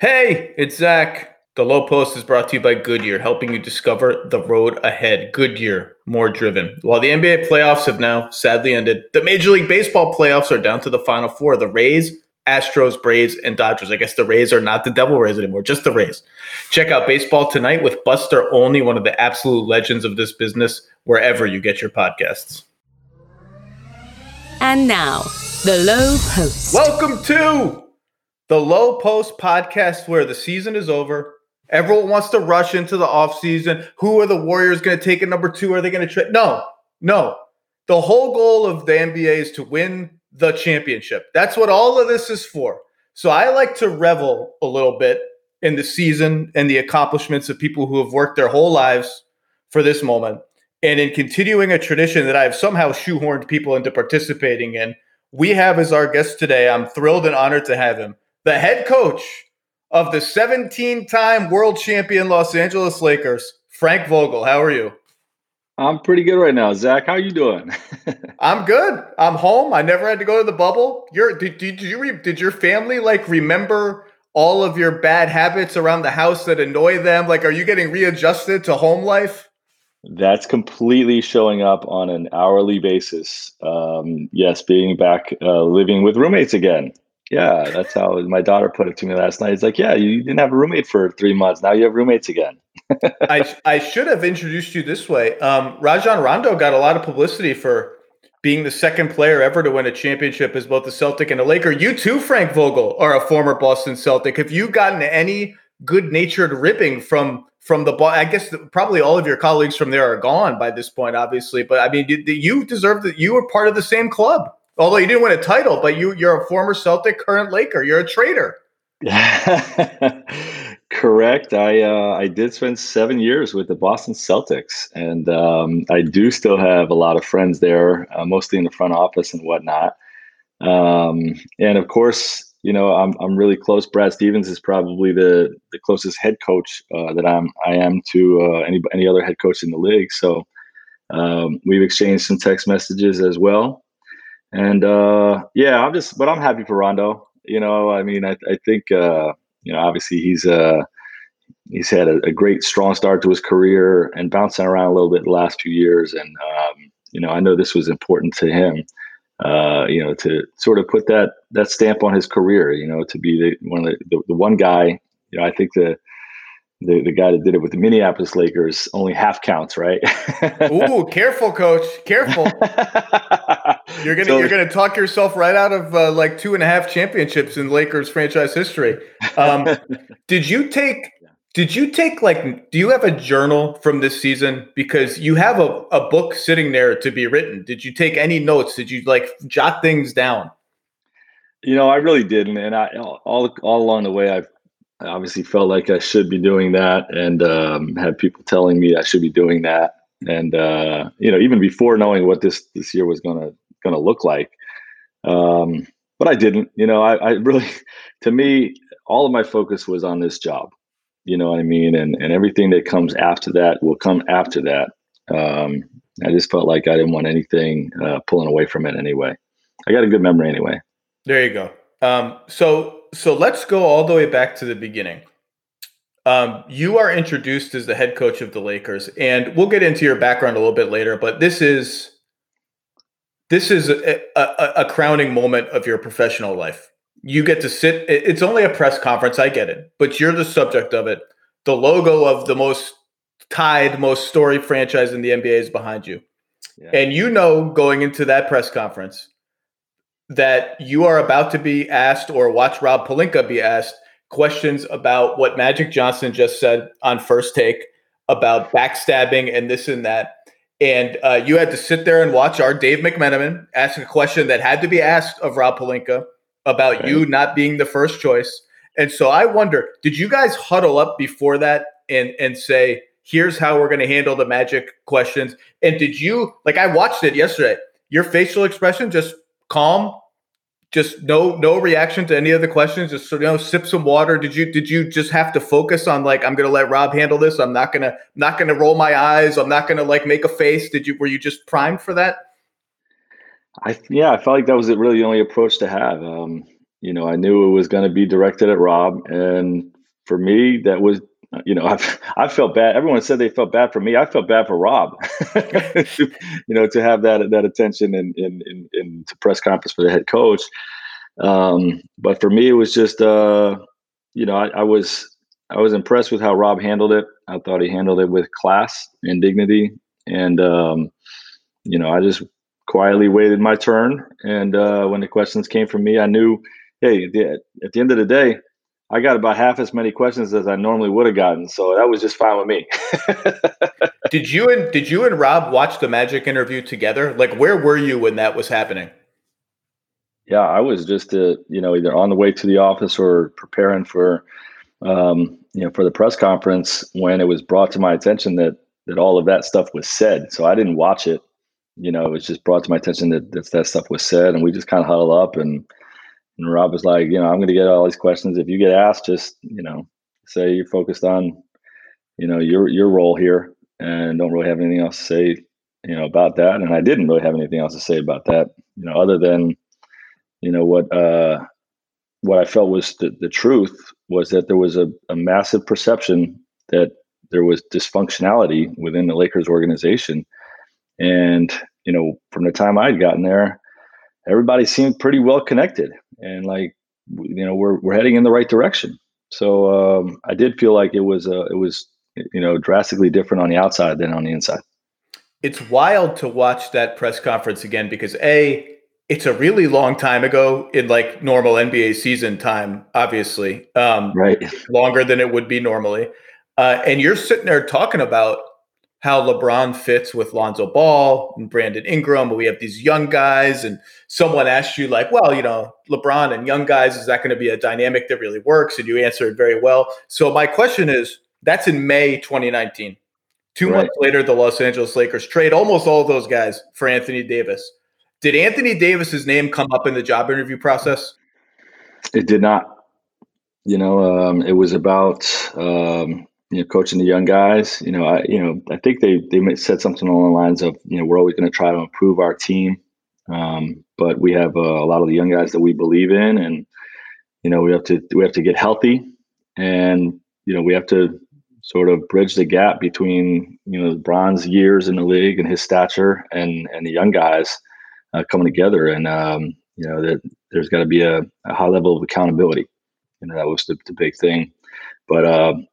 Hey, it's Zach. The Low Post is brought to you by Goodyear, helping you discover the road ahead. Goodyear, more driven. While the NBA playoffs have now sadly ended, the Major League Baseball playoffs are down to the Final Four. The Rays, Astros, Braves, and Dodgers. I guess the Rays are not the Devil Rays anymore, just the Rays. Check out Baseball Tonight with Buster Olney, one of the absolute legends of this business, wherever you get your podcasts. And now, The Low Post. Welcome to The Low Post podcast, where the season is over. Everyone wants to rush into the offseason. Who are the Warriors going to take at number two? Are they going to trade? No. The whole goal of the NBA is to win the championship. That's what all of this is for. So I like to revel a little bit in the season and the accomplishments of people who have worked their whole lives for this moment. And in continuing a tradition that I have somehow shoehorned people into participating in, we have as our guest today, I'm thrilled and honored to have him, the head coach of the 17-time world champion Los Angeles Lakers, Frank Vogel. How are you? I'm pretty good right now, Zach. How you doing? I'm good. I'm home. I never had to go to the bubble. Did your family remember all of your bad habits around the house that annoy them? Are you getting readjusted to home life? That's completely showing up on an hourly basis. Yes, being back living with roommates again. Yeah, that's how my daughter put it to me last night. It's like, yeah, you didn't have a roommate for 3 months. Now you have roommates again. I should have introduced you this way. Rajon Rondo got a lot of publicity for being the second player ever to win a championship as both a Celtic and a Laker. You too, Frank Vogel, are a former Boston Celtic. Have you gotten any good-natured ripping from the ball? I guess probably all of your colleagues from there are gone by this point, obviously. But, I mean, you deserve that. You were part of the same club. Although you didn't win a title, but you're a former Celtic, current Laker. You're a traitor. Correct. I did spend 7 years with the Boston Celtics, and I do still have a lot of friends there, mostly in the front office and whatnot. And of course, I'm really close. Brad Stevens is probably the closest head coach that I am to any other head coach in the league. So we've exchanged some text messages as well. And, but I'm happy for Rondo. I think obviously he's had a great strong start to his career and bouncing around a little bit the last few years. And, I know this was important to him, to sort of put that stamp on his career, to be the one guy, I think the guy that did it with the Minneapolis Lakers only half counts, right? Ooh, careful, coach. Careful. You're gonna talk yourself right out of 2.5 championships in Lakers franchise history. Do you have a journal from this season? Because you have a book sitting there to be written. Did you take any notes? Did you jot things down? I really didn't, and I all along the way I obviously felt like I should be doing that, and had people telling me I should be doing that. And, even before knowing what this year was going to look like. But I didn't, I really, to me, all of my focus was on this job, you know what I mean? And everything that comes after that will come after that. I just felt like I didn't want anything pulling away from it anyway. I got a good memory anyway. There you go. So let's go all the way back to the beginning. You are introduced as the head coach of the Lakers, and we'll get into your background a little bit later, but this is a crowning moment of your professional life. You get to sit, it's only a press conference, I get it, but you're the subject of it. The logo of the most storied franchise in the NBA is behind you. Yeah. And going into that press conference that you are about to be asked, or watch Rob Pelinka be asked, questions about what Magic Johnson just said on First Take about backstabbing and this and that. And you had to sit there and watch our Dave McMenamin ask a question that had to be asked of Rob Pelinka about you not being the first choice. And so I wonder, did you guys huddle up before that and say, here's how we're going to handle the Magic questions? And did you, I watched it yesterday, your facial expression, just calm, just no reaction to any of the questions, just sip some water. Did you just have to focus on I'm gonna let Rob handle this, I'm not gonna roll my eyes, I'm not gonna make a face? Were you just primed for that? I felt like that was really the only approach to have. you know, I knew it was going to be directed at Rob. And for me, that was, you know, I felt bad. Everyone said they felt bad for me. I felt bad for Rob, you know, to have that attention in to press conference for the head coach. But for me, it was just, you know, I was impressed with how Rob handled it. I thought he handled it with class and dignity. And, you know, I just quietly waited my turn. And when the questions came from me, I knew, hey, at the end of the day, I got about half as many questions as I normally would have gotten. So that was just fine with me. Did you and Rob watch the Magic interview together? Like, where were you when that was happening? Yeah, I was just, you know, either on the way to the office or preparing for, you know, for the press conference when it was brought to my attention that all of that stuff was said. So I didn't watch it. You know, it was just brought to my attention that stuff was said, and we just kind of huddled up, and Rob was like, you know, I'm going to get all these questions. If you get asked, just, you know, say you're focused on, you know, your role here and don't really have anything else to say, you know, about that. And I didn't really have anything else to say about that, you know, other than, you know, what I felt was the truth was that there was a massive perception that there was dysfunctionality within the Lakers organization. And, you know, from the time I'd gotten there, everybody seemed pretty well connected and like, you know, we're heading in the right direction. So I did feel like it was, you know, drastically different on the outside than on the inside. It's wild to watch that press conference again, because it's a really long time ago in like normal NBA season time, obviously, right. Longer than it would be normally. And you're sitting there talking about how LeBron fits with Lonzo Ball and Brandon Ingram. We have these young guys, and someone asked you like, well, you know, LeBron and young guys, is that going to be a dynamic that really works? And you answered very well. So my question is, that's in May 2019. Two months later, the Los Angeles Lakers trade almost all those guys for Anthony Davis. Did Anthony Davis's name come up in the job interview process? It did not. You know, it was about, you know, coaching the young guys. You know, I think they said something along the lines of, you know, we're always going to try to improve our team. But we have a lot of the young guys that we believe in, and, you know, we have to get healthy, and, you know, we have to sort of bridge the gap between, you know, LeBron's years in the league and his stature and the young guys. Coming together, and you know, that there's got to be a high level of accountability. You know, that was the big thing. But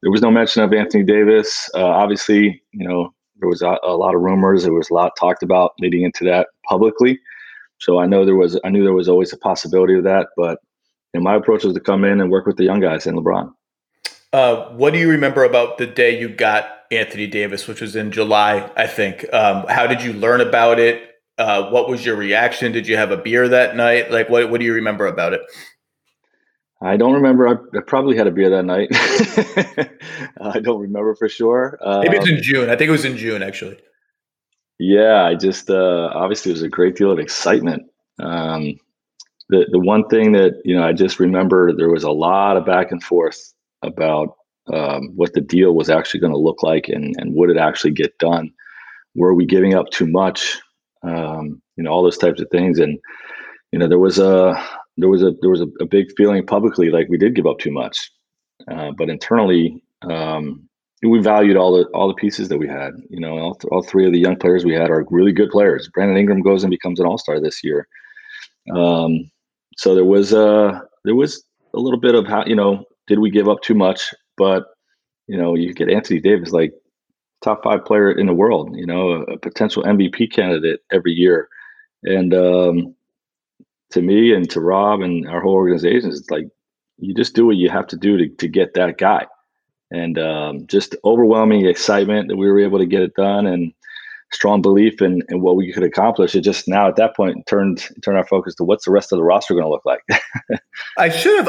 there was no mention of Anthony Davis. Obviously, you know, there was a lot of rumors. There was a lot talked about leading into that publicly. So I knew there was always a possibility of that. But, you know, my approach was to come in and work with the young guys and LeBron. What do you remember about the day you got Anthony Davis, which was in July, I think? How did you learn about it? What was your reaction? Did you have a beer that night? Like, what do you remember about it? I don't remember. I probably had a beer that night. I don't remember for sure. Maybe it's in June. I think it was in June, actually. Yeah, I just obviously it was a great deal of excitement. The one thing that, you know, I just remember, there was a lot of back and forth about what the deal was actually going to look like and would it actually get done. Were we giving up too much? You know, all those types of things. And, you know, there was a big feeling publicly, like we did give up too much. But internally, we valued all the pieces that we had. You know, all three of the young players we had are really good players. Brandon Ingram goes and becomes an all-star this year. So there was a little bit of how, you know, did we give up too much? But, you know, you get Anthony Davis, like, top five player in the world, you know, a potential MVP candidate every year. And to me and to Rob and our whole organization, it's like, you just do what you have to do to get that guy. And just overwhelming excitement that we were able to get it done, and strong belief in what we could accomplish. It just now at that point turned our focus to what's the rest of the roster going to look like. I should have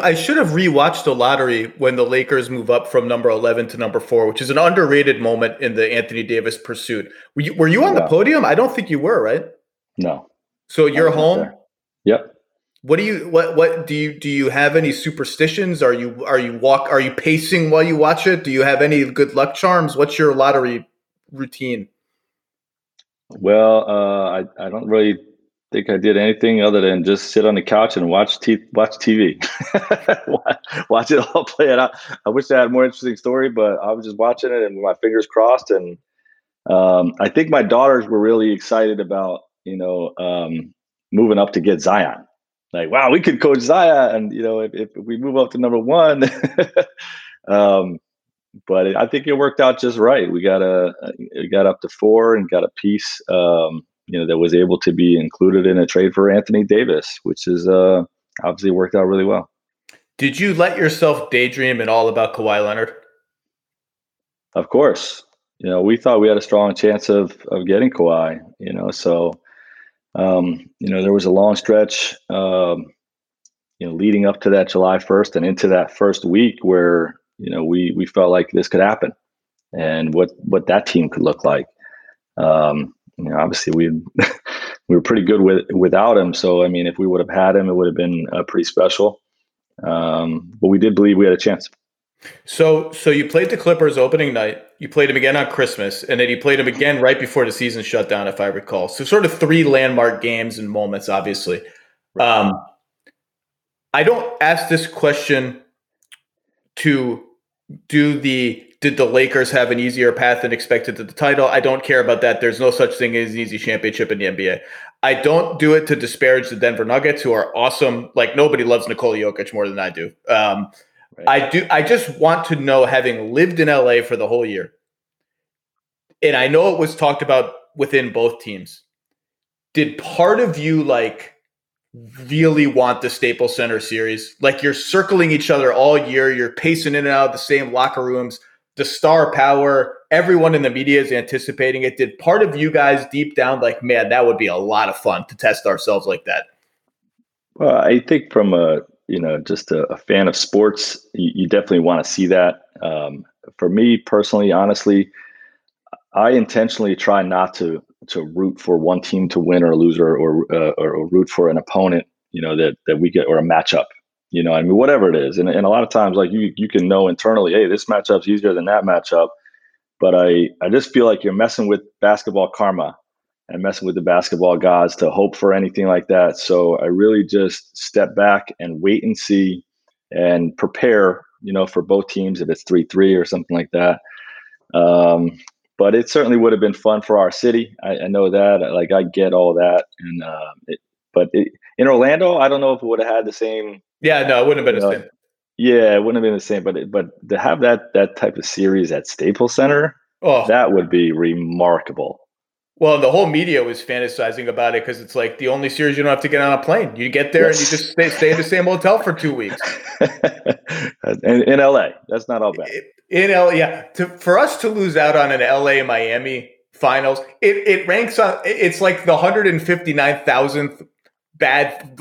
rewatched the lottery when the Lakers move up from number 11 to number 4, which is an underrated moment in the Anthony Davis pursuit. Were you on the podium? I don't think you were, right? No. So you're home? There. Yep. What do you have any superstitions? Are you pacing while you watch it? Do you have any good luck charms? What's your lottery routine? Well, I don't really think I did anything other than just sit on the couch and watch TV, watch it all play out. I wish I had a more interesting story, but I was just watching it and my fingers crossed. And I think my daughters were really excited about, moving up to get Zion. Like, wow, we could coach Zion. And, if we move up to number one. But I think it worked out just right. We got up to four and got a piece, that was able to be included in a trade for Anthony Davis, which is obviously worked out really well. Did you let yourself daydream at all about Kawhi Leonard? Of course. We thought we had a strong chance of getting Kawhi, so there was a long stretch, leading up to that July 1st and into that first week where, we felt like this could happen and what that team could look like. Obviously we were pretty good without him. So, I mean, if we would have had him, it would have been pretty special. But we did believe we had a chance. So you played the Clippers opening night, you played them again on Christmas, and then you played them again right before the season shut down, if I recall. So sort of three landmark games and moments, obviously. Right. I don't ask this question to did the Lakers have an easier path than expected to the title? I don't care about that. There's no such thing as an easy championship in the NBA. I don't do it to disparage the Denver Nuggets, who are awesome. Like, nobody loves Nikola Jokic more than I do. Right. I do. I just want to know, having lived in LA for the whole year, and I know it was talked about within both teams, did part of you really want the Staples Center series? Like, you're circling each other all year. You're pacing in and out of the same locker rooms, the star power. Everyone in the media is anticipating it. Did part of you guys deep down man, that would be a lot of fun to test ourselves like that? Well, I think from a fan of sports, you definitely want to see that. For me personally, honestly, I intentionally try not to root for one team to win or lose or root for an opponent, that we get, or a matchup, I mean, whatever it is. And a lot of times, you can know internally, hey, this matchup's easier than that matchup. But I just feel like you're messing with basketball karma and messing with the basketball gods to hope for anything like that. So I really just step back and wait and see and prepare, for both teams, if it's 3-3 or something like that. But it certainly would have been fun for our city. I know that. I get all that. And in Orlando, I don't know if it would have had the same. Yeah, no, it wouldn't have been the same. Yeah, it wouldn't have been the same. But to have that type of series at Staples Center, that would be remarkable. Well, the whole media was fantasizing about it because it's the only series you don't have to get on a plane. You get there and you just stay in the same hotel for 2 weeks. In LA, that's not all bad. In LA, yeah. For us to lose out on an LA Miami finals, it ranks on. It's the 159,000th bad,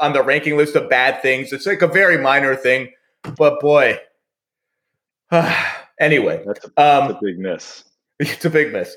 on the ranking list of bad things. It's a very minor thing, but boy. Anyway, that's a big miss. It's a big miss.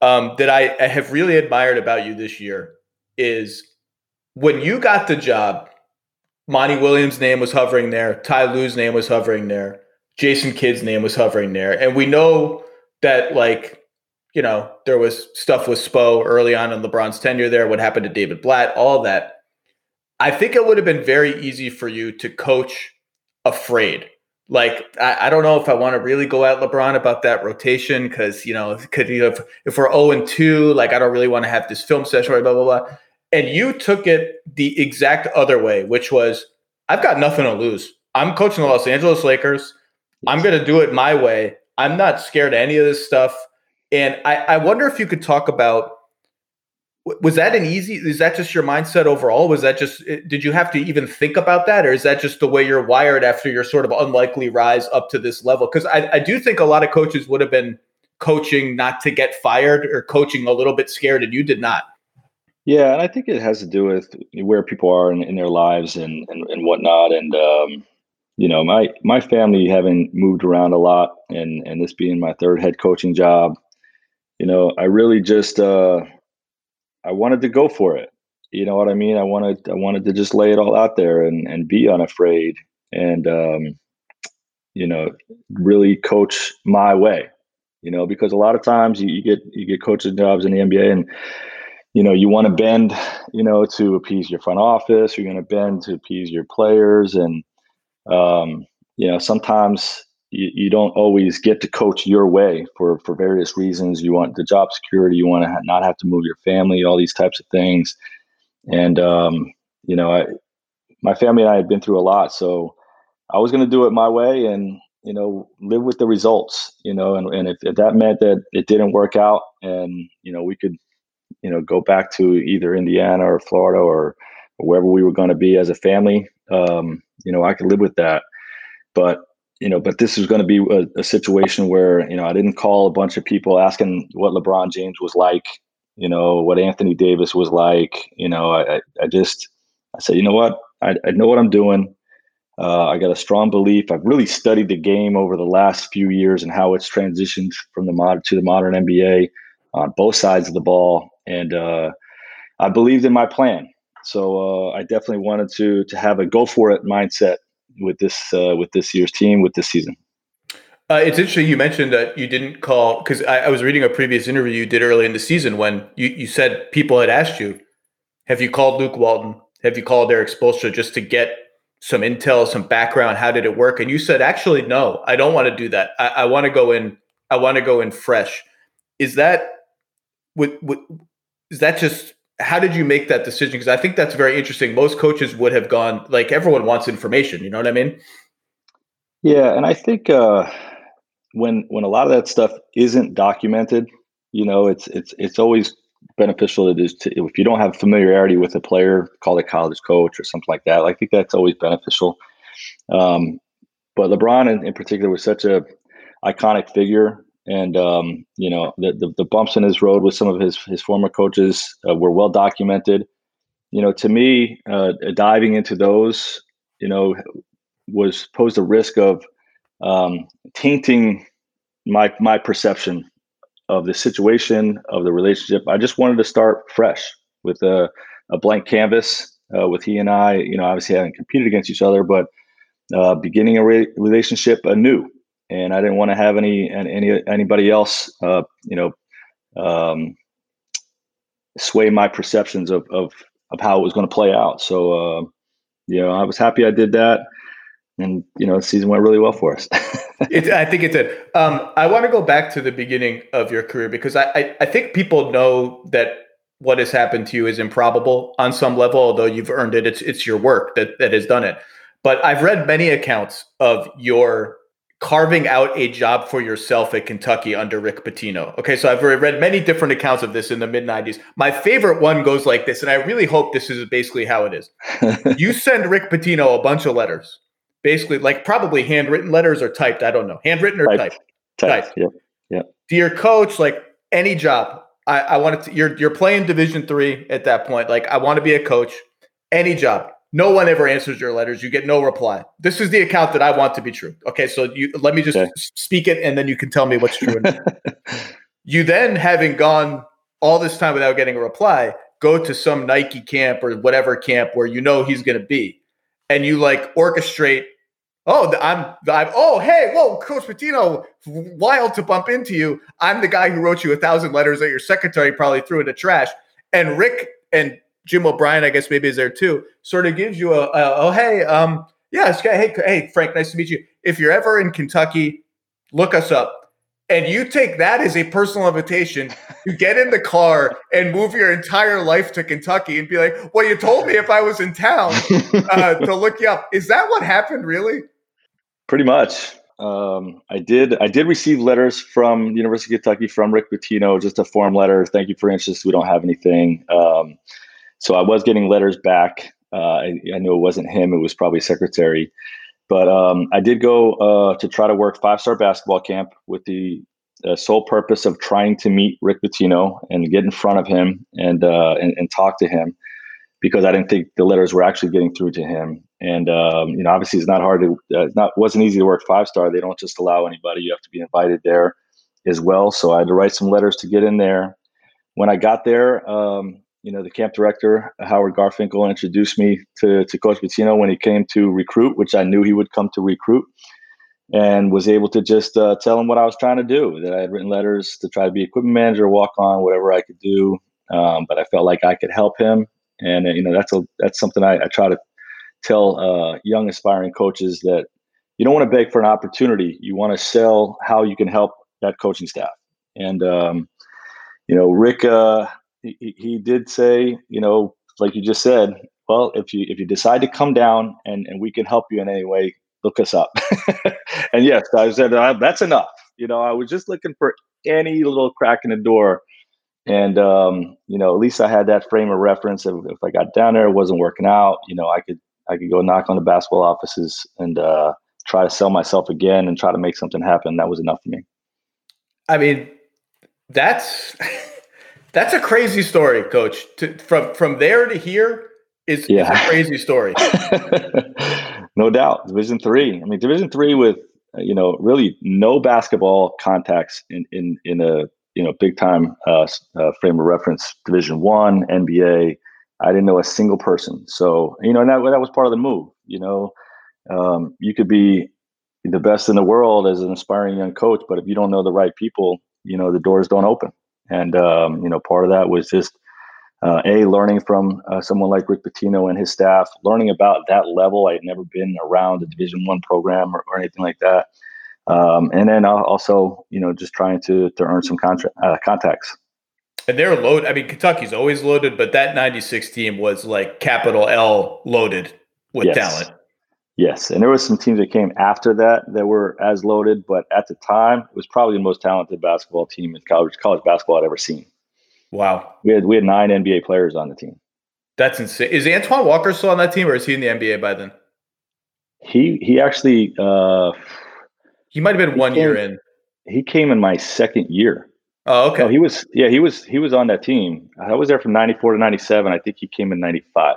that I have really admired about you this year is when you got the job, Monty Williams' name was hovering there. Ty Lue's name was hovering there. Jason Kidd's name was hovering there. And we know that, there was stuff with Spo early on in LeBron's tenure there, what happened to David Blatt, all that. I think it would have been very easy for you to coach afraid. I don't know if I want to really go at LeBron about that rotation because, if we're 0-2, I don't really want to have this film session, blah, blah, blah. And you took it the exact other way, which was, I've got nothing to lose. I'm coaching the Los Angeles Lakers. I'm going to do it my way. I'm not scared of any of this stuff. And I wonder if you could talk about, was that an easy, is that just your mindset overall? Was that just, did you have to even think about that? Or is that just the way you're wired after your sort of unlikely rise up to this level? Because I do think a lot of coaches would have been coaching not to get fired or coaching a little bit scared, and you did not. Yeah, and I think it has to do with where people are in their lives and whatnot. And, you know, my family having moved around a lot and this being my third head coaching job, you know, I really just I wanted to go for it. You know what I mean? I wanted to just lay it all out there and be unafraid and, you know, really coach my way, you know, because a lot of times you get coaching jobs in the NBA and, you know, you want to bend, you know, to appease your front office. You're going to bend to appease your players. And, you know, sometimes you don't always get to coach your way for various reasons. You want the job security. You want to not have to move your family, all these types of things. And, you know, my family and I had been through a lot. So I was going to do it my way and, you know, live with the results, you know, and if that meant that it didn't work out and, you know, we could, you know, go back to either Indiana or Florida or wherever we were going to be as a family. You know, I could live with that, but this was going to be a situation where, you know, I didn't call a bunch of people asking what LeBron James was like, you know, what Anthony Davis was like. You know, I said, you know what, I know what I'm doing. I got a strong belief. I've really studied the game over the last few years and how it's transitioned from the modern NBA on both sides of the ball. And I believed in my plan. So I definitely wanted to have a go for it mindset with this year's team, with this season. It's interesting you mentioned that you didn't call, because I was reading a previous interview you did early in the season when you said people had asked you, have you called Luke Walton? Have you called Erik Spoelstra just to get some intel, some background? How did it work? And you said, actually, no, I don't want to do that. I want to go in. I want to go in fresh. Is that with is that just, how did you make that decision? Because I think that's very interesting. Most coaches would have gone, like, everyone wants information. You know what I mean? Yeah. And I think when a lot of that stuff isn't documented, you know, it's always beneficial if you don't have familiarity with a player, call a college coach or something like that. I think that's always beneficial. But LeBron in particular was such a iconic figure. And, you know, the bumps in his road with some of his former coaches were well documented. You know, to me, diving into those, you know, posed a risk of tainting my perception of the situation, of the relationship. I just wanted to start fresh with a blank canvas with he and I. You know, obviously haven't competed against each other, but beginning a relationship anew. And I didn't want to have anybody else, you know, sway my perceptions of how it was going to play out. So, you know, I was happy I did that, and you know, the season went really well for us. I think it did. I want to go back to the beginning of your career because I think people know that what has happened to you is improbable on some level, although you've earned it. It's your work that has done it. But I've read many accounts of your carving out a job for yourself at Kentucky under Rick Pitino. Okay, so I've read many different accounts of this in the mid-90s. My favorite one goes like this, and I really hope this is basically how it is. You send Rick Pitino a bunch of letters, basically like probably handwritten letters or typed, I don't know, handwritten or typed. Yeah. Dear coach, like any job, I wanted to, you're playing Division III at that point. Like, I want to be a coach, any job. No one ever answers your letters. You get no reply. This is the account that I want to be true. Okay, so let me just speak it, and then you can tell me what's true. You then, having gone all this time without getting a reply, go to some Nike camp or whatever camp where you know he's going to be, and you like orchestrate. Coach Pitino, wild to bump into you. I'm the guy who wrote you 1,000 letters that your secretary probably threw in the trash, and Rick and Jim O'Brien, I guess, maybe is there too, sort of gives you hey, Frank, nice to meet you. If you're ever in Kentucky, look us up. and you take that as a personal invitation to get in the car and move your entire life to Kentucky and be like, well, you told me if I was in town to look you up. Is that what happened, really? Pretty much. I did receive letters from the University of Kentucky, from Rick Pitino, just a form letter. Thank you for your interest. We don't have anything. So I was getting letters back. I knew it wasn't him. It was probably secretary. But I did go to try to work five-star basketball camp with the sole purpose of trying to meet Rick Pitino and get in front of him and talk to him, because I didn't think the letters were actually getting through to him. And obviously it's not hard to wasn't easy to work five-star. They don't just allow anybody; you have to be invited there as well. So I had to write some letters to get in there. When I got there, the camp director, Howard Garfinkel, introduced me to Coach Pitino when he came to recruit, which I knew he would come to recruit, and was able to just tell him what I was trying to do, that I had written letters to try to be equipment manager, walk on, whatever I could do. But I felt like I could help him. And, that's something I try to tell young aspiring coaches, that you don't want to beg for an opportunity. You want to sell how you can help that coaching staff. And, Rick, he did say, like you just said, well, if you decide to come down and we can help you in any way, look us up. And yes, I said, that's enough. I was just looking for any little crack in the door. And, at least I had that frame of reference. If I got down there, it wasn't working out, I could go knock on the basketball offices and try to sell myself again and try to make something happen. That was enough for me. I mean, that's a crazy story, Coach. From there to here is a crazy story. No doubt. Division 3. I mean, Division 3 with, really no basketball contacts in a, big time frame of reference. Division 1, NBA. I didn't know a single person. So, and that was part of the move. You could be the best in the world as an aspiring young coach, but if you don't know the right people, the doors don't open. And, part of that was just, learning from someone like Rick Pitino and his staff, learning about that level. I had never been around a Division 1 program or anything like that. And then also, just trying to earn some contacts. And they're loaded. I mean, Kentucky's always loaded, but that 96 team was like capital L loaded with talent. Yes. And there was some teams that came after that that were as loaded, but at the time it was probably the most talented basketball team in college basketball I'd ever seen. Wow. We had 9 NBA players on the team. That's insane. Is Antoine Walker still on that team, or is he in the NBA by then? He actually, he might've been 1 year in. He came in my second year. Oh, okay. No, he was on that team. I was there from 94 to 97. I think he came in 95.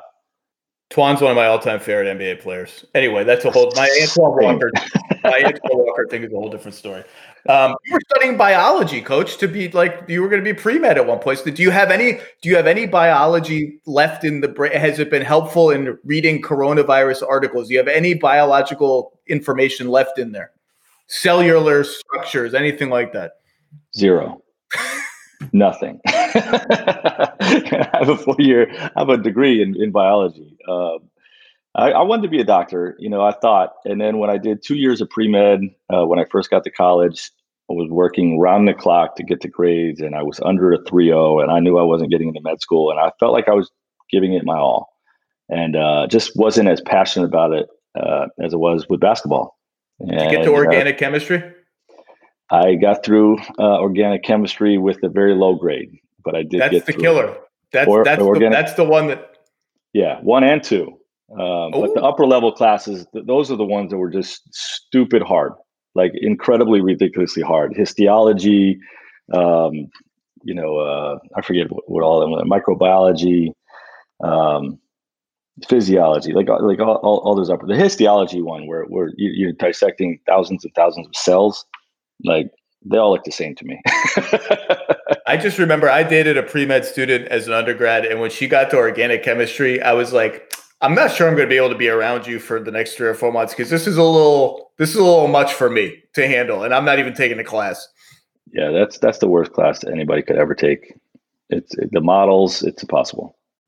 Twan's one of my all-time favorite NBA players. Anyway, that's a whole – my Antoine Walker thing is a whole different story. You were studying biology, Coach, to be like – you were going to be pre-med at one point. So do you have any biology left in the brain? Has it been helpful in reading coronavirus articles? Do you have any biological information left in there? Cellular structures, anything like that? Zero. Nothing. I have a 4-year, I have a degree in biology. I wanted to be a doctor, I thought. And then when I did 2 years of pre-med, when I first got to college, I was working round the clock to get the grades, and I was under a 3.0, and I knew I wasn't getting into med school, and I felt like I was giving it my all, and just wasn't as passionate about it as I was with basketball. And, did you get to organic chemistry? I got through organic chemistry with a very low grade, but I did get through. That's the killer. That's the one that... Yeah, 1 and 2. But the upper level classes, those are the ones that were just stupid hard, like incredibly, ridiculously hard. Histology, I forget what all of them were, microbiology, physiology, like all those upper... The histology one where you're dissecting thousands and thousands of cells. Like, they all look the same to me. I just remember I dated a pre-med student as an undergrad, and when she got to organic chemistry, I was like, I'm not sure I'm going to be able to be around you for the next 3 or 4 months, because this is a little much for me to handle, and I'm not even taking the class. Yeah, that's the worst class that anybody could ever take. It's the models. It's impossible.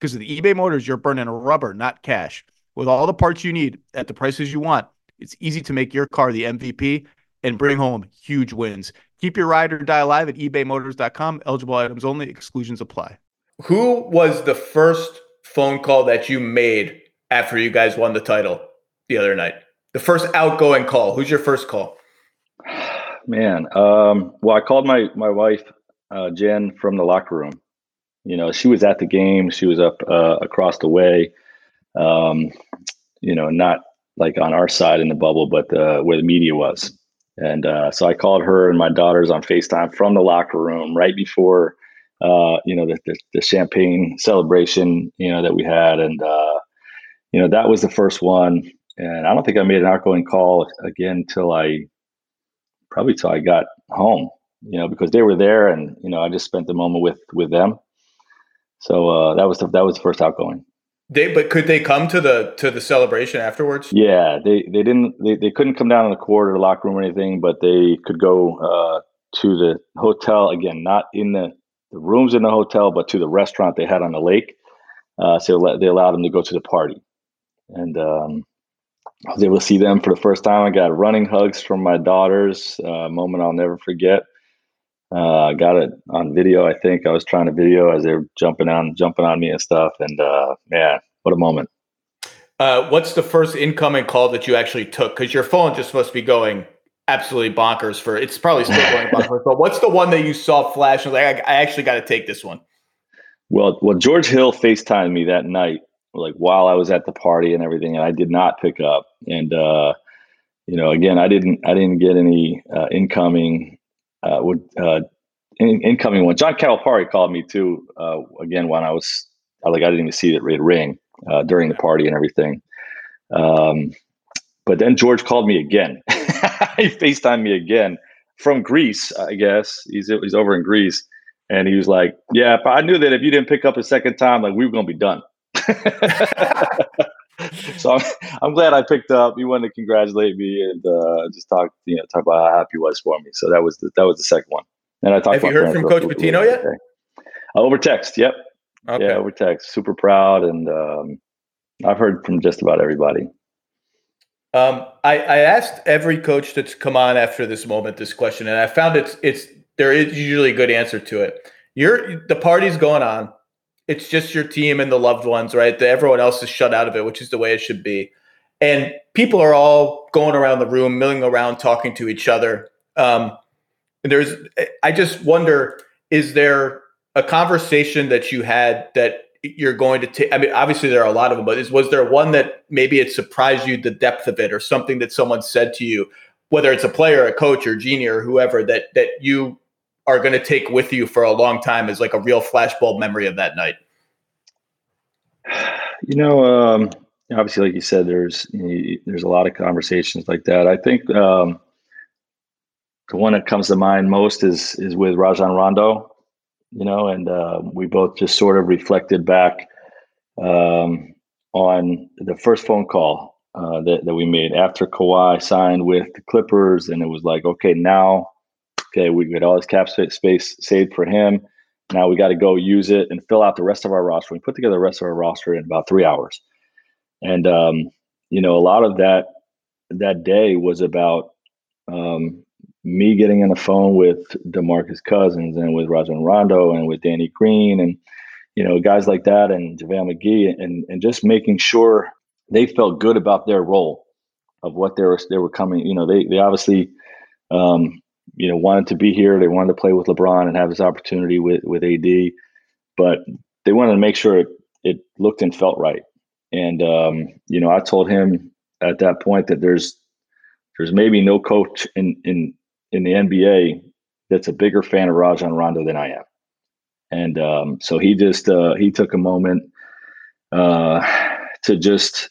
Because with eBay Motors, you're burning rubber, not cash. With all the parts you need at the prices you want, it's easy to make your car the MVP and bring home huge wins. Keep your ride or die alive at ebaymotors.com. Eligible items only. Exclusions apply. Who was the first phone call that you made after you guys won the title the other night? The first outgoing call. Who's your first call? Man, well, I called my wife, Jen, from the locker room. You know, she was at the game. She was up across the way, you know, not like on our side in the bubble, but where the media was. And so I called her and my daughters on FaceTime from the locker room right before, you know, the champagne celebration, you know, that we had. And, you know, that was the first one. And I don't think I made an outgoing call again till I got home, you know, because they were there and, you know, I just spent the moment with them. So that was the first outgoing. But could they come to the celebration afterwards? Yeah, they couldn't come down in the court or the locker room or anything, but they could go to the hotel again, not in the rooms in the hotel, but to the restaurant they had on the lake. So they allowed them to go to the party, and I was able to see them for the first time. I got running hugs from my daughters, a moment I'll never forget. I got it on video. I think I was trying to video as they were jumping on me and stuff. And man, what a moment! What's the first incoming call that you actually took? Because your phone just must be going absolutely bonkers. It's probably still going bonkers. But what's the one that you saw flash? And was like, I actually got to take this one. Well, George Hill FaceTimed me that night, like while I was at the party and everything, and I did not pick up. And you know, again, I didn't get any incoming. Incoming one. John Calipari called me too. Again, when I didn't even see that red ring during the party and everything. But then George called me again. He FaceTimed me again from Greece. I guess he's over in Greece, and he was like, "Yeah, but I knew that if you didn't pick up a second time, like we were gonna be done." So I'm glad I picked up. He wanted to congratulate me and just talk about how happy he was for me. So that was the second one. And I talked. Have you heard from Coach Pitino yet? Over text. Yep. Okay. Yeah, over text. Super proud, and I've heard from just about everybody. I asked every coach that's come on after this moment this question, and I found it's there is usually a good answer to it. The party's going on. It's just your team and the loved ones, right? Everyone else is shut out of it, which is the way it should be. And people are all going around the room, milling around, talking to each other. I just wonder, is there a conversation that you had that you're going to take? I mean, obviously there are a lot of them, but was there one that maybe it surprised you, the depth of it, or something that someone said to you, whether it's a player, a coach, or Genie, or whoever, that you are going to take with you for a long time as like a real flashbulb memory of that night? You know, obviously, like you said, there's a lot of conversations like that. I think the one that comes to mind most is with Rajon Rondo, you know, and we both just sort of reflected back on the first phone call that we made after Kawhi signed with the Clippers. And it was like, okay, we got all this cap space saved for him. Now we got to go use it and fill out the rest of our roster. We put together the rest of our roster in about 3 hours. And, you know, a lot of that day was about me getting on the phone with DeMarcus Cousins and with Rajon Rondo and with Danny Green and, you know, guys like that and JaVale McGee and just making sure they felt good about their role of what they were coming. You know, they obviously you know, wanted to be here. They wanted to play with LeBron and have this opportunity with AD, but they wanted to make sure it looked and felt right. And, you know, I told him at that point that there's maybe no coach in the NBA that's a bigger fan of Rajon Rondo than I am. And so he took a moment, to just,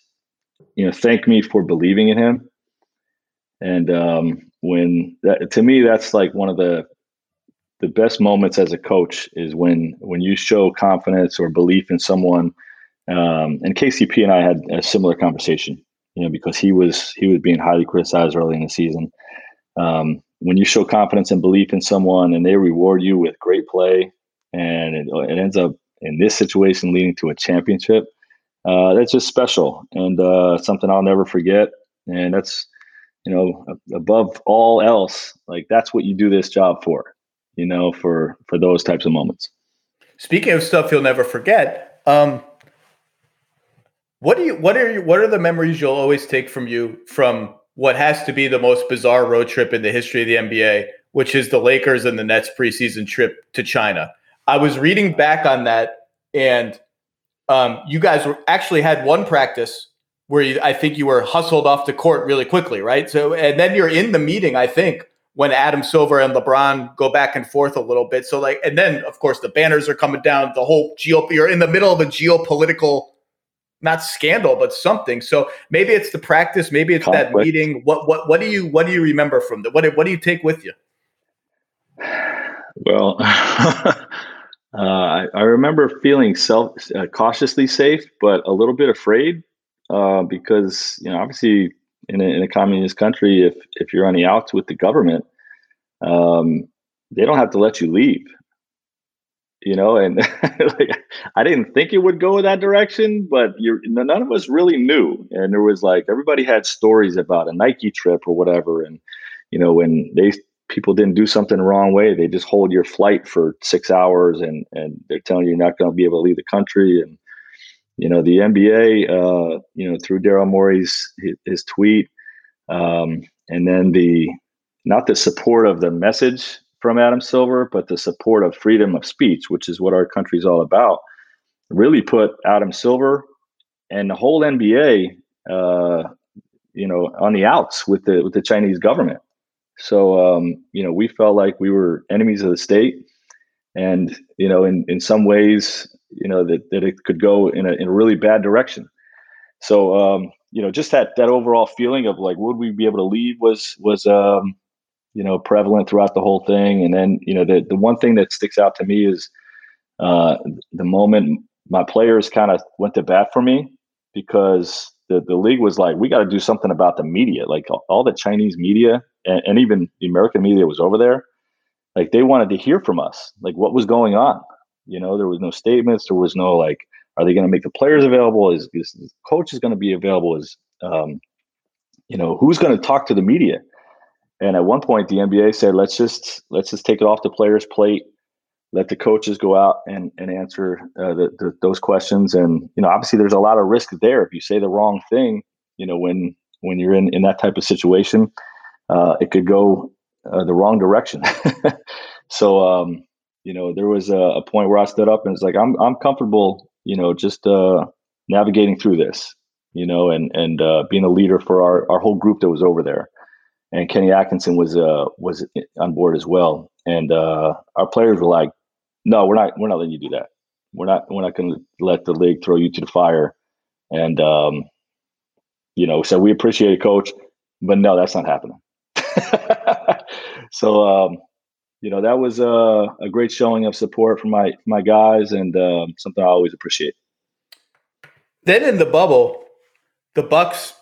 you know, thank me for believing in him. And when that, to me, that's like one of the best moments as a coach is when you show confidence or belief in someone. And KCP and I had a similar conversation, you know, because he was being highly criticized early in the season. When you show confidence and belief in someone and they reward you with great play and it ends up in this situation leading to a championship, that's just special and something I'll never forget. And that's, you know, above all else, like that's what you do this job for, you know, for those types of moments. Speaking of stuff you'll never forget, what are the memories you'll always take from you from what has to be the most bizarre road trip in the history of the NBA, which is the Lakers and the Nets preseason trip to China? I was reading back on that, and you guys actually had one practice where I think you were hustled off the court really quickly, right? So, and then you're in the meeting, I think, when Adam Silver and LeBron go back and forth a little bit. So, like, and then of course the banners are coming down. The whole GOP, you're in the middle of a geopolitical. Not scandal, but something. So maybe it's the practice, maybe it's conflict. That meeting. What do you remember from that? What do you take with you? Well, I remember feeling cautiously safe, but a little bit afraid because, you know, obviously in a communist country, if you're on the outs with the government, they don't have to let you leave. You know, and like, I didn't think it would go in that direction, but none of us really knew. And there was like, everybody had stories about a Nike trip or whatever. And, you know, when people didn't do something the wrong way, they just hold your flight for 6 hours and they're telling you you're not going to be able to leave the country. And, you know, the NBA, you know, through Daryl Morey's, his tweet, and then not the support of the message from Adam Silver, but the support of freedom of speech, which is what our country's all about, really put Adam Silver and the whole NBA, you know, on the outs with the Chinese government. So, you know, we felt like we were enemies of the state, and, you know, in some ways, you know, that it could go in a really bad direction. So, you know, just that overall feeling of like, would we be able to leave was you know, prevalent throughout the whole thing. And then, you know, the one thing that sticks out to me is the moment my players kind of went to bat for me, because the league was like, we got to do something about the media. Like all the Chinese media and even the American media was over there. Like they wanted to hear from us, like what was going on. You know, there was no statements. There was no like, are they going to make the players available? Is coach is going to be available? You know, who's going to talk to the media? And at one point, the NBA said, let's just take it off the players' plate, let the coaches go out and answer those questions. And, you know, obviously there's a lot of risk there. If you say the wrong thing, you know, when you're in that type of situation, it could go the wrong direction. So, you know, there was a point where I stood up and it's like, I'm comfortable, you know, just navigating through this, you know, and being a leader for our whole group that was over there. And Kenny Atkinson was on board as well, and our players were like, "No, we're not letting you do that. We're not going to let the league throw you to the fire." And you know, so we appreciate it, coach, but no, that's not happening. So you know, that was a great showing of support from my guys, and something I always appreciate. Then in the bubble, the Bucks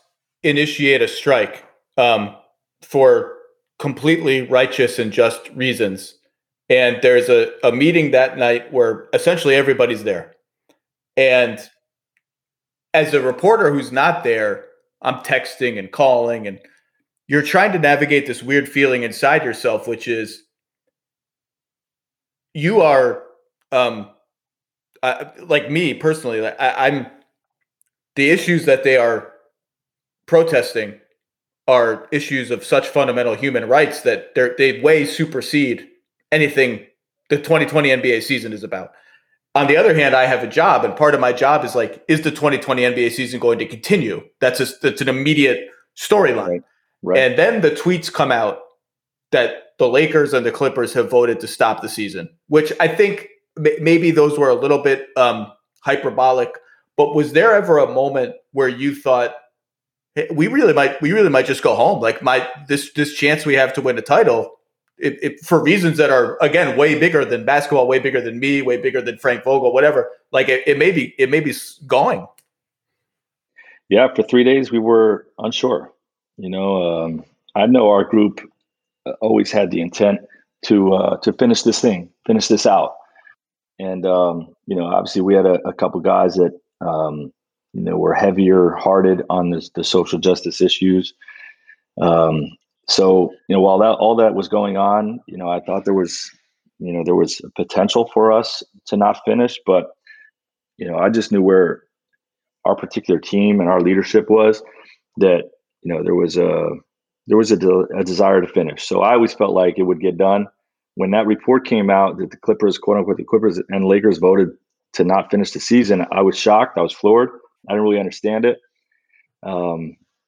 initiate a strike. For completely righteous and just reasons. And there's a meeting that night where essentially everybody's there. And as a reporter who's not there, I'm texting and calling, and you're trying to navigate this weird feeling inside yourself, which is you are like me personally, like I'm the issues that they are protesting are issues of such fundamental human rights that they way supersede anything the 2020 NBA season is about. On the other hand, I have a job, and part of my job is like, is the 2020 NBA season going to continue? That's an immediate storyline. Right. And then the tweets come out that the Lakers and the Clippers have voted to stop the season, which I think maybe those were a little bit hyperbolic. But was there ever a moment where you thought, hey, we really might just go home? Like this chance we have to win a title, it, for reasons that are, again, way bigger than basketball, way bigger than me, way bigger than Frank Vogel, whatever. Like it may be going. Yeah, after 3 days, we were unsure. I know our group always had the intent to finish this out. And, obviously we had a couple guys that, were heavier hearted on the social justice issues. So, while all that was going on, I thought there was a potential for us to not finish, but, I just knew where our particular team and our leadership was that, there was a desire to finish. So I always felt like it would get done. When that report came out that the Clippers, quote unquote, the Clippers and Lakers voted to not finish the season, I was shocked. I was floored. I didn't really understand it.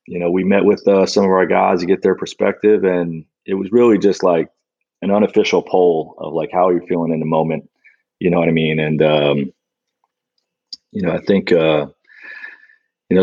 We met with some of our guys to get their perspective, and it was really just like an unofficial poll of like, how are you feeling in the moment? You know what I mean? And, I think,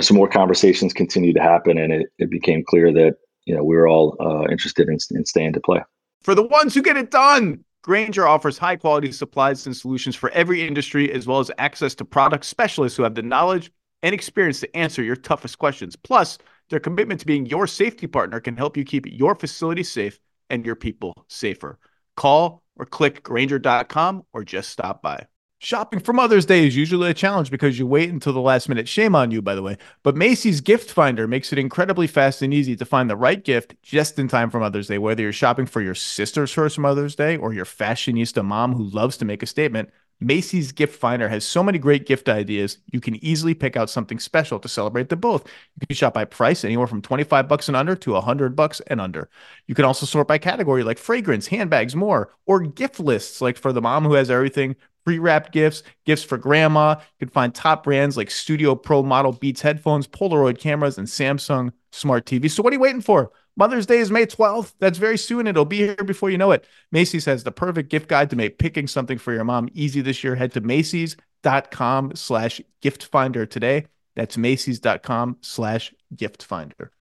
some more conversations continued to happen, and it became clear that, we were all interested in staying to play. For the ones who get it done, Grainger offers high-quality supplies and solutions for every industry, as well as access to product specialists who have the knowledge and experience to answer your toughest questions. Plus, their commitment to being your safety partner can help you keep your facility safe and your people safer. Call or click Grainger.com or just stop by. Shopping for Mother's Day is usually a challenge because you wait until the last minute. Shame on you, by the way. But Macy's Gift Finder makes it incredibly fast and easy to find the right gift just in time for Mother's Day. Whether you're shopping for your sister's first Mother's Day or your fashionista mom who loves to make a statement, Macy's Gift Finder has so many great gift ideas. You can easily pick out something special to celebrate them both. You can shop by price, anywhere from $25 and under to $100 and under. You can also sort by category like fragrance, handbags, more, or gift lists like for the mom who has everything. Pre-wrapped gifts, gifts for grandma. You can find top brands like Studio Pro Model Beats headphones, Polaroid cameras, and Samsung Smart TV. So what are you waiting for? Mother's Day is May 12th. That's very soon. It'll be here before you know it. Macy's has the perfect gift guide to make picking something for your mom easy this year. Head to Macy's.com/gift finder today. That's Macy's.com/gift finder.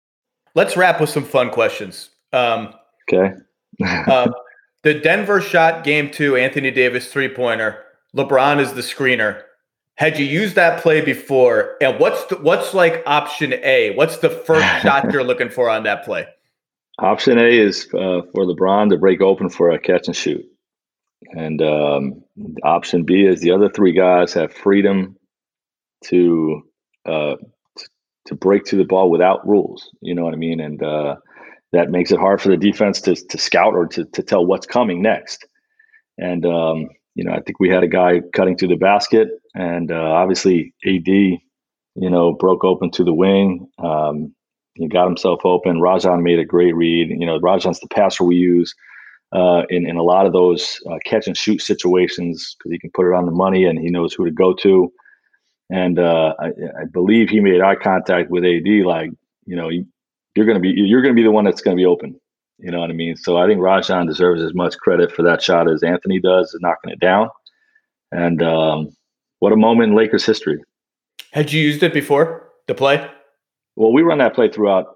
Let's wrap with some fun questions. Okay. The Denver shot game 2, Anthony Davis 3-pointer. LeBron is the screener. Had you used that play before? And what's like option A? What's the first shot you're looking for on that play? Option A is for LeBron to break open for a catch and shoot. And option B is the other three guys have freedom to break to the ball without rules. You know what I mean? And that makes it hard for the defense to scout or to tell what's coming next. And, I think we had a guy cutting through the basket, and obviously AD, broke open to the wing. He got himself open. Rajon made a great read. Rajon's the passer we use in a lot of those catch and shoot situations, because he can put it on the money and he knows who to go to. And I believe he made eye contact with AD, like, you're going to be the one that's going to be open. You know what I mean? So I think Rajon deserves as much credit for that shot as Anthony does knocking it down. And what a moment in Lakers history. Had you used it before, the play? Well, we run that play throughout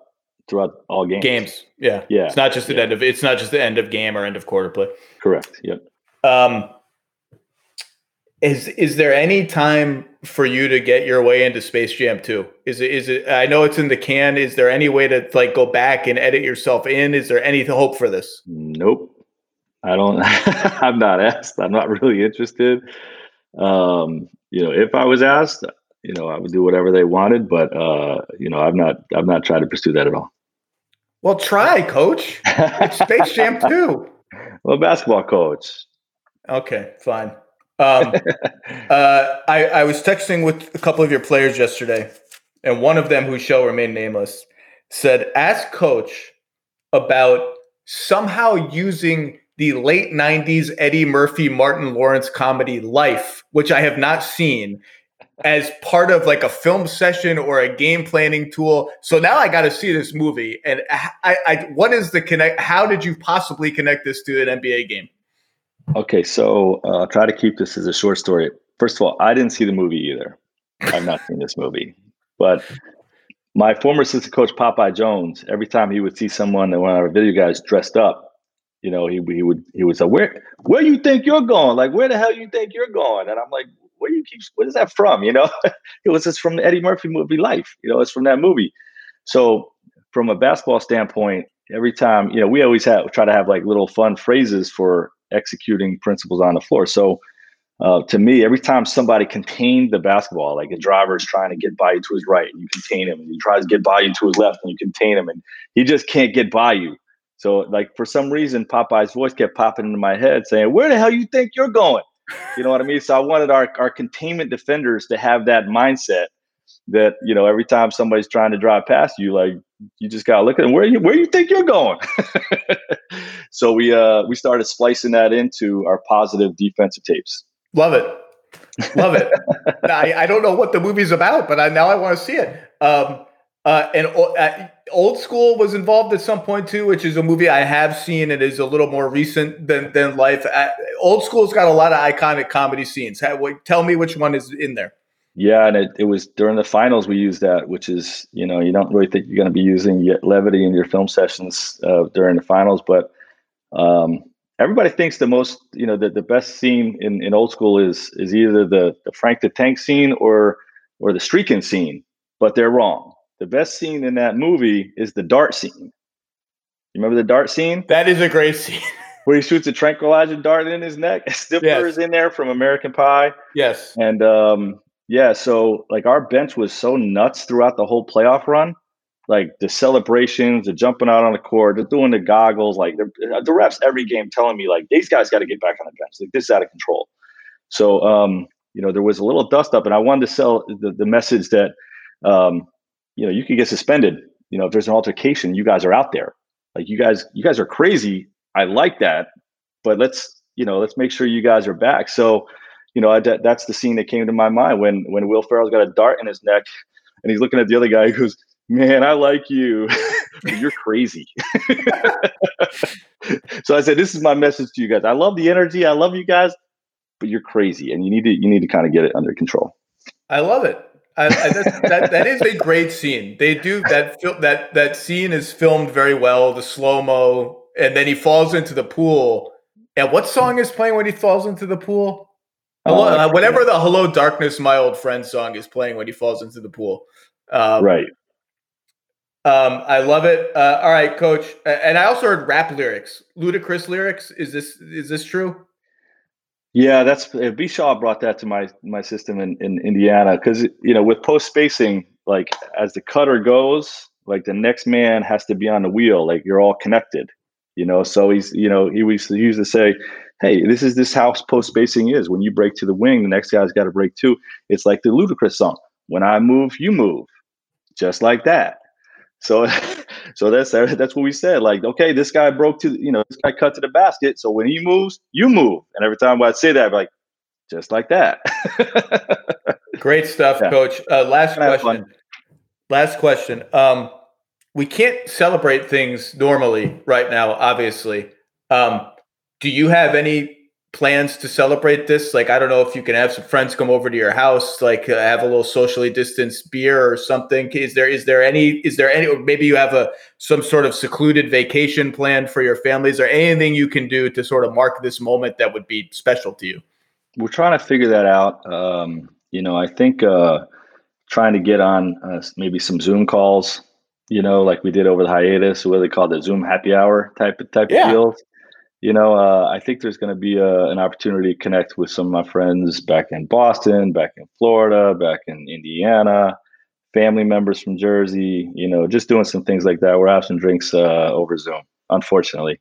all games. Yeah. It's not just the end of game or end of quarter play. Correct. Yep. Is there any time for you to get your way into Space Jam 2? Is it? I know it's in the can. Is there any way to like go back and edit yourself in? Is there any hope for this? Nope. I don't. I'm not asked. I'm not really interested. If I was asked, I would do whatever they wanted. But I've not tried to pursue that at all. Well, try, Coach. It's Space Jam 2. Well, basketball coach. Okay, fine. I was texting with a couple of your players yesterday, and one of them, who shall remain nameless, said, ask Coach about somehow using the late 90s Eddie Murphy, Martin Lawrence comedy Life, which I have not seen, as part of like a film session or a game planning tool. So now I got to see this movie. And what is the connect? How did you possibly connect this to an NBA game? Okay, so I'll try to keep this as a short story. First of all, I didn't see the movie either. I've not seen this movie. But my former assistant coach, Popeye Jones, every time he would see someone, one of our video guys dressed up, you know, he would say, where you think you're going? Like, where the hell you think you're going? And I'm like, what is that from? You know, it was just from the Eddie Murphy movie Life. You know, it's from that movie. So from a basketball standpoint, every time, you know, we always try to have like little fun phrases for executing principles on the floor. So to me, every time somebody contained the basketball, like a driver is trying to get by you to his right and you contain him, and he tries to get by you to his left and you contain him, and he just can't get by you. So like for some reason, Popeye's voice kept popping into my head saying, where the hell you think you're going? You know what I mean? So I wanted our containment defenders to have that mindset that, you know, every time somebody's trying to drive past you, like you just got to look at them, where you think you're going? So we started splicing that into our positive defensive tapes. Love it. Love it. I don't know what the movie's about, but now I want to see it. And Old School was involved at some point too, which is a movie I have seen. It is a little more recent than Life. Old School's got a lot of iconic comedy scenes. Tell me which one is in there. Yeah, and it was during the finals we used that, which is, you know, you don't really think you're going to be using levity in your film sessions during the finals, but everybody thinks the most, you know, the best scene in Old School is either the Frank the Tank scene or the streaking scene, but they're wrong. The best scene in that movie is the dart scene. You remember the dart scene? That is a great scene. Where he shoots a tranquilizer dart in his neck. Stifler is in there from American Pie. Yes. And so like our bench was so nuts throughout the whole playoff run. Like the celebrations, the jumping out on the court, they're doing the goggles. Like the refs every game telling me like, these guys got to get back on the bench. Like this is out of control. So, you know, there was a little dust up and I wanted to sell the message that, you know, you could get suspended. You know, if there's an altercation, you guys are out there. Like you guys are crazy. I like that, but let's make sure you guys are back. So, you know, that's the scene that came to my mind when Will Ferrell's got a dart in his neck and he's looking at the other guy who goes, man, I like you. You're crazy. So I said, this is my message to you guys. I love the energy. I love you guys, but you're crazy. And you need to kind of get it under control. I love it. That is a great scene. They do that scene is filmed very well, the slow-mo, and then he falls into the pool. And what song is playing when he falls into the pool? Whatever the Hello Darkness, My Old Friend song is playing when he falls into the pool. Right. I love it. All right, Coach. And I also heard rap lyrics, ludicrous lyrics. Is this true? Yeah, B. Shaw brought that to my system in Indiana because, you know, with post spacing, like as the cutter goes, like the next man has to be on the wheel. Like you're all connected, you know. So he used to say, "Hey, this is how post spacing is. When you break to the wing, the next guy's got to break too." It's like the Ludacris song. When I move, you move, just like that. So that's what we said. Like, okay, this guy broke to, you know, this guy cut to the basket. So when he moves, you move. And every time I say that, I'm like, just like that. Great stuff, yeah. Coach. Last question. We can't celebrate things normally right now, obviously. Do you have any plans to celebrate this? Like, I don't know if you can have some friends come over to your house, like have a little socially distanced beer or something. Is there any, or maybe you have some sort of secluded vacation planned for your families or anything you can do to sort of mark this moment that would be special to you? We're trying to figure that out. You know, I think trying to get on maybe some Zoom calls, you know, like we did over the hiatus, what they call the Zoom happy hour type of deals. You know, I think there's going to be an opportunity to connect with some of my friends back in Boston, back in Florida, back in Indiana, family members from Jersey, you know, just doing some things like that. We're having some drinks over Zoom, unfortunately.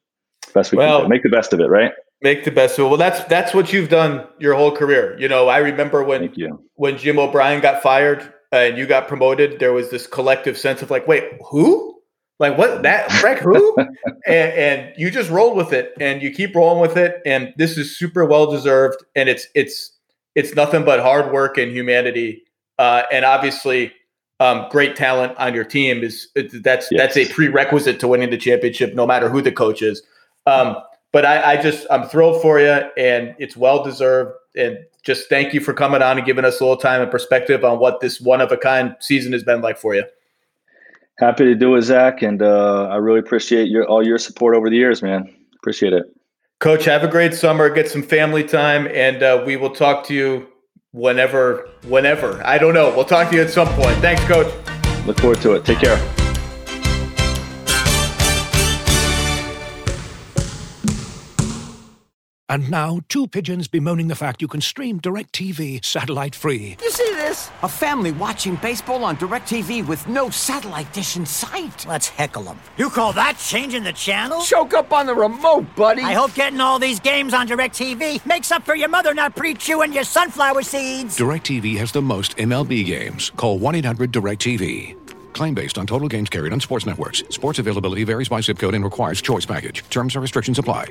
Best we can do. Make the best of it, right? Make the best of it. Well, that's what you've done your whole career. You know, I remember when Jim O'Brien got fired and you got promoted, there was this collective sense of like, wait, who? Like what that Frank who? and you just rolled with it and you keep rolling with it. And this is super well-deserved. And it's nothing but hard work and humanity. And obviously great talent on your team that's a prerequisite to winning the championship, no matter who the coach is. But I'm thrilled for you, and it's well-deserved. And just thank you for coming on and giving us a little time and perspective on what this one-of-a-kind season has been like for you. Happy to do it, Zach, and I really appreciate all your support over the years, man. Appreciate it. Coach, have a great summer. Get some family time, and we will talk to you whenever. I don't know. We'll talk to you at some point. Thanks, Coach. Look forward to it. Take care. And now, two pigeons bemoaning the fact you can stream DirecTV satellite-free. You see this? A family watching baseball on DirecTV with no satellite dish in sight. Let's heckle them. You call that changing the channel? Choke up on the remote, buddy. I hope getting all these games on DirecTV makes up for your mother not pre-chewing your sunflower seeds. DirecTV has the most MLB games. Call 1-800-DirecTV. Claim based on total games carried on sports networks. Sports availability varies by zip code and requires choice package. Terms and restrictions apply.